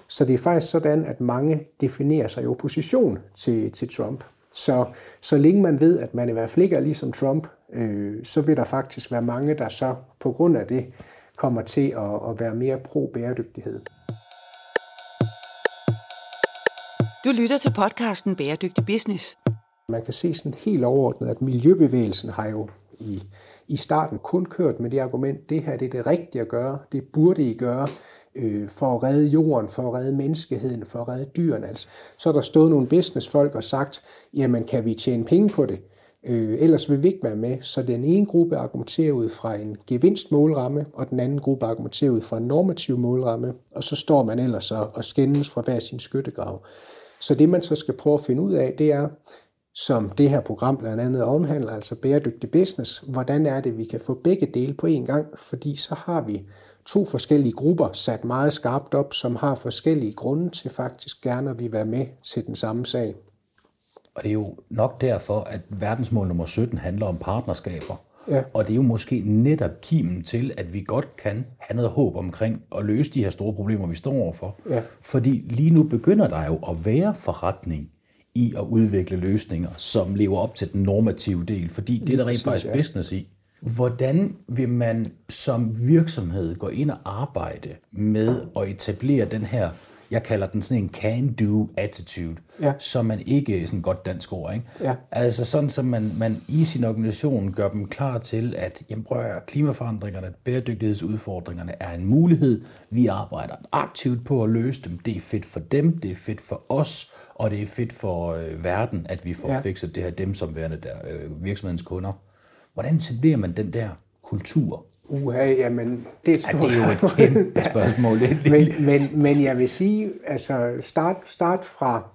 Så det er faktisk sådan, at mange definerer sig i opposition til, til Trump. Så, så længe man ved, at man i hvert fald ikke er ligesom Trump, øh, så vil der faktisk være mange, der så på grund af det kommer til at, at være mere pro-bæredygtighed. Du lytter til podcasten Bæredygtig Business. Man kan se sådan helt overordnet, at miljøbevægelsen har jo i, i starten kun kørt med det argument, det her det er det rigtige at gøre, det burde I gøre. For at redde jorden, for at redde menneskeheden, for at redde dyrene. Altså, så er der stået nogle businessfolk og sagt, jamen kan vi tjene penge på det? Øh, ellers vil vi ikke være med. Så den ene gruppe argumenterer ud fra en gevinstmålramme, og den anden gruppe argumenterer ud fra en normativ målramme, og så står man ellers og skændes fra hver sin skyttegrav. Så det man så skal prøve at finde ud af, det er, som det her program blandt andet omhandler, altså bæredygtig business, hvordan er det, vi kan få begge dele på én gang, fordi så har vi to forskellige grupper sat meget skarpt op, som har forskellige grunde til faktisk gerne at vi være med til den samme sag. Og det er jo nok derfor, at verdensmål nummer sytten handler om partnerskaber. Ja. Og det er jo måske netop kimen til, at vi godt kan have noget håb omkring at løse de her store problemer, vi står overfor. Ja. Fordi lige nu begynder der jo at være forretning i at udvikle løsninger, som lever op til den normative del, fordi det er der rent faktisk ja. business i. Hvordan vil man som virksomhed gå ind og arbejde med at etablere den her, jeg kalder den sådan en can-do-attitude, ja. som man ikke, sådan godt dansk ord, ikke? Ja. Altså sådan, så man, man i sin organisation gør dem klar til, at jamen, prøv at høre, klimaforandringerne, bæredygtighedsudfordringerne er en mulighed. Vi arbejder aktivt på at løse dem. Det er fedt for dem, det er fedt for os, og det er fedt for øh, verden, at vi får ja. fikset det her dem som værende der, øh, virksomhedens kunder. Hvordan etablerer man den der kultur? Uha, jamen, det er et stort ja, det er jo et kæmpe spørgsmål. men, men, men jeg vil sige, altså start, start fra,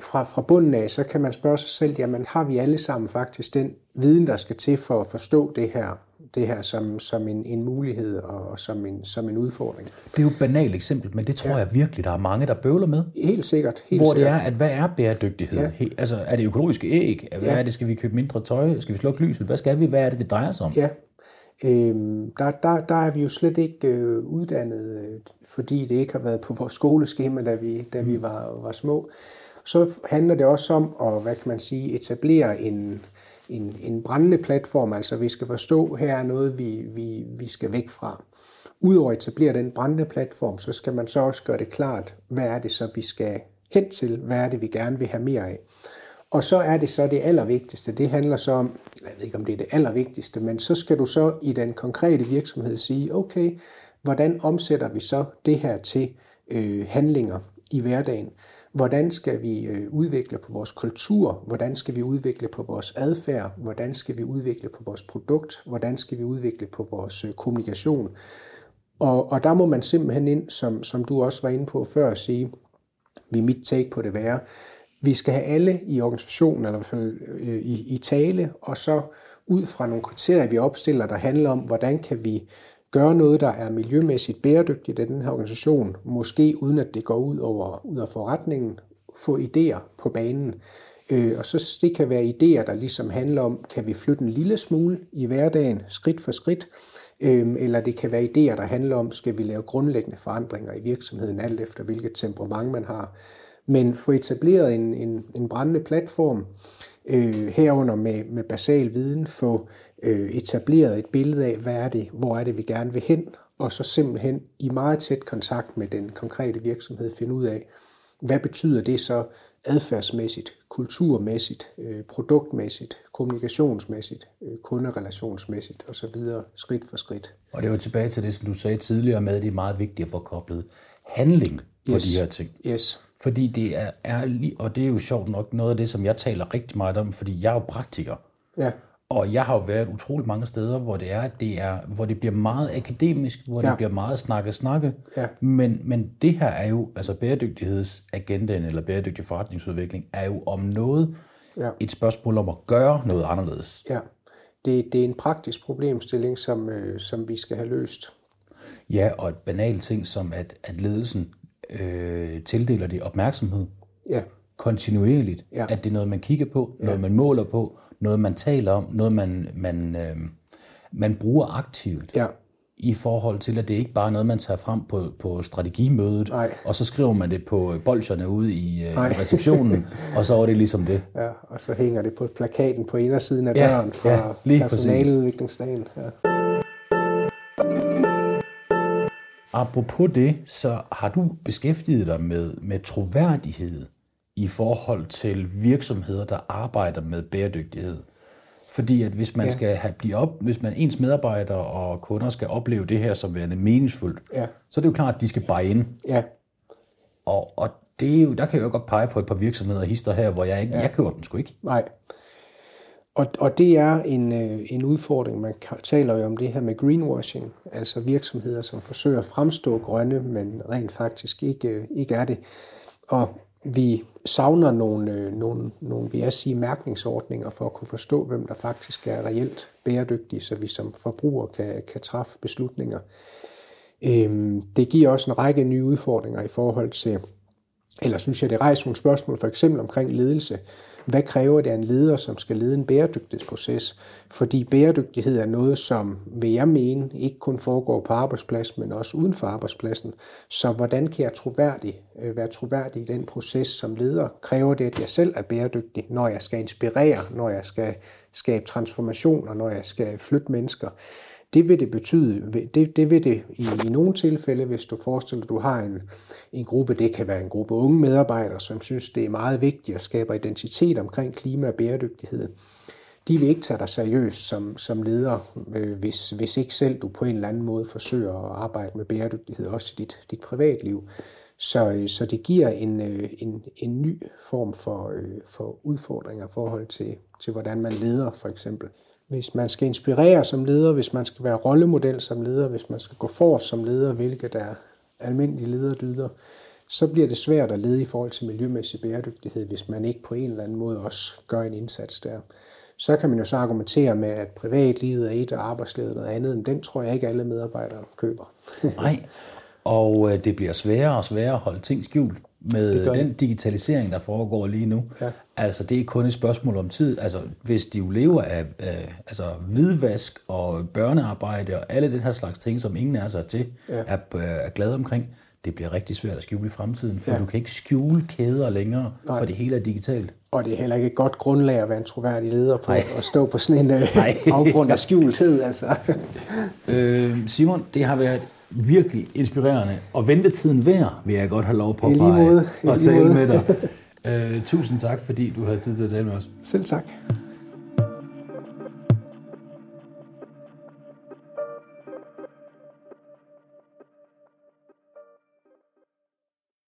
fra, fra bunden af, så kan man spørge sig selv, jamen har vi alle sammen faktisk den viden, der skal til for at forstå det her det her som, som en, en mulighed og som en, som en udfordring. Det er jo et banalt eksempel, men det tror ja. jeg virkelig, der er mange, der bøvler med. Helt sikkert. Helt hvor sikkert. Det er, at hvad er bæredygtighed? Ja. He, altså, er det økologiske æg? Hvad ja. er det? Skal vi købe mindre tøj? Skal vi slukke lyset? Hvad skal vi? Hvad er det, det drejer sig om? Ja. Øhm, der, der, der er vi jo slet ikke øh, uddannet, øh, fordi det ikke har været på vores skoleskema, da vi, da vi var, var små. Så handler det også om at, hvad kan man sige, etablere en, en, en brændende platform. Altså vi skal forstå, her er noget, vi, vi, vi skal væk fra. Udover at etablere den brændende platform, så skal man så også gøre det klart, hvad er det så, vi skal hen til? Hvad er det, vi gerne vil have mere af? Og så er det så det allervigtigste. Det handler så om, jeg ved ikke om det er det allervigtigste, men så skal du så i den konkrete virksomhed sige, okay, hvordan omsætter vi så det her til øh, handlinger i hverdagen? Hvordan skal vi øh, udvikle på vores kultur? Hvordan skal vi udvikle på vores adfærd? Hvordan skal vi udvikle på vores produkt? Hvordan skal vi udvikle på vores øh, kommunikation? Og, og der må man simpelthen ind, som, som du også var inde på før, at sige, vi mit take på det være, vi skal have alle i organisationen, eller i hvert fald i, i tale, og så ud fra nogle kriterier, vi opstiller, der handler om, hvordan kan vi gøre noget, der er miljømæssigt bæredygtigt i den her organisation, måske uden at det går ud over, ud af forretningen, få idéer på banen. Øh, og så det kan være idéer, der ligesom handler om, kan vi flytte en lille smule i hverdagen, skridt for skridt, øh, eller det kan være idéer, der handler om, skal vi lave grundlæggende forandringer i virksomheden, alt efter hvilket temperament man har. Men få etableret en, en, en brændende platform, øh, herunder med, med basal viden, få øh, etableret et billede af, hvad er det, hvor er det, vi gerne vil hen, og så simpelthen i meget tæt kontakt med den konkrete virksomhed finde ud af, hvad betyder det så adfærdsmæssigt, kulturmæssigt, øh, produktmæssigt, kommunikationsmæssigt, øh, kunderelationsmæssigt osv., skridt for skridt. Og det er jo tilbage til det, som du sagde tidligere med, at det er meget vigtigt at få koblet handling på yes. de her ting. Yes. Fordi det er ærligt, og det er jo sjovt nok noget af det, som jeg taler rigtig meget om, fordi jeg er jo praktiker. Ja. Og jeg har jo været utrolig mange steder, hvor det er, det er hvor det bliver meget akademisk, hvor ja. det bliver meget snakke-snakke. Ja. Men, men det her er jo, altså bæredygtighedsagendaen eller bæredygtig forretningsudvikling, er jo om noget ja. et spørgsmål om at gøre noget anderledes. Ja, det, det er en praktisk problemstilling, som, øh, som vi skal have løst. Ja, og et banalt ting som, at, at ledelsen Øh, tildeler det opmærksomhed ja. kontinuerligt, ja. at det er noget, man kigger på, noget, ja. man måler på, noget, man taler om, noget, man, man, øh, man bruger aktivt ja. i forhold til, at det ikke bare er noget, man tager frem på, på strategimødet, Ej. og så skriver man det på bolsjerne ude i, øh, i receptionen, og så er det ligesom det. Ja, og så hænger det på plakaten på indersiden af ja, døren fra ja, personaleudviklingsdagen. Ja. Apropos det, så har du beskæftiget dig med, med troværdighed i forhold til virksomheder, der arbejder med bæredygtighed. Fordi at hvis man ja. skal have, blive op, hvis man ens medarbejdere og kunder skal opleve det her som værende meningsfuldt, ja. så er det jo klart, at de skal buy in. Ja. Og, og det er jo, der kan jeg jo godt pege på et par virksomheder og hister her, hvor jeg ikke, ja. jeg køber den sgu ikke. Nej. Og det er en, en udfordring. Man taler jo om det her med greenwashing, altså virksomheder, som forsøger at fremstå grønne, men rent faktisk ikke, ikke er det. Og vi savner nogle, nogle, nogle vil jeg sige, mærkningsordninger for at kunne forstå, hvem der faktisk er reelt bæredygtige, så vi som forbrugere kan, kan træffe beslutninger. Det giver også en række nye udfordringer i forhold til, eller synes jeg, det rejser nogle spørgsmål, for eksempel omkring ledelse. Hvad kræver det af en leder, som skal lede en bæredygtighedsproces? Fordi bæredygtighed er noget, som, vil jeg mene, ikke kun foregår på arbejdspladsen, men også uden for arbejdspladsen. Så hvordan kan jeg troværdig, være troværdig i den proces som leder? Kræver det, at jeg selv er bæredygtig, når jeg skal inspirere, når jeg skal skabe transformationer, når jeg skal flytte mennesker? Det vil det betyde, det, det vil det i, i nogle tilfælde, hvis du forestiller, at du har en, en gruppe, det kan være en gruppe unge medarbejdere, som synes, det er meget vigtigt at skabe identitet omkring klima og bæredygtighed. De vil ikke tage dig seriøst som, som leder, øh, hvis, hvis ikke selv du på en eller anden måde forsøger at arbejde med bæredygtighed, også i dit, dit privatliv. Så, øh, så det giver en, øh, en, en ny form for, øh, for udfordringer i forhold til, til, hvordan man leder for eksempel. Hvis man skal inspirere som leder, hvis man skal være rollemodel som leder, hvis man skal gå forrest som leder, hvilket er almindelige lederdyder, så bliver det svært at lede i forhold til miljømæssig bæredygtighed, hvis man ikke på en eller anden måde også gør en indsats der. Så kan man jo så argumentere med, at privatlivet er et, og arbejdslivet er andet, men den tror jeg ikke alle medarbejdere køber. Nej, og det bliver sværere og sværere at holde ting skjult med den digitalisering, der foregår lige nu. Ja. Altså, det er kun et spørgsmål om tid. Altså, hvis de jo lever af øh, altså, hvidvask og børnearbejde og alle den her slags ting, som ingen af sig til, ja. er, øh, er glade omkring, det bliver rigtig svært at skjule i fremtiden, for ja. du kan ikke skjule kæder længere, Nej. for det hele er digitalt. Og det er heller ikke et godt grundlag at være en troværdig leder på, Nej. at stå på sådan en afgrund af skjulthed. Altså. øh, Simon, det har været virkelig inspirerende, og ventetiden værd, vil jeg godt have lov på at påpege og tale med dig. øh, tusind tak, fordi du havde tid til at tale med os. Selv tak.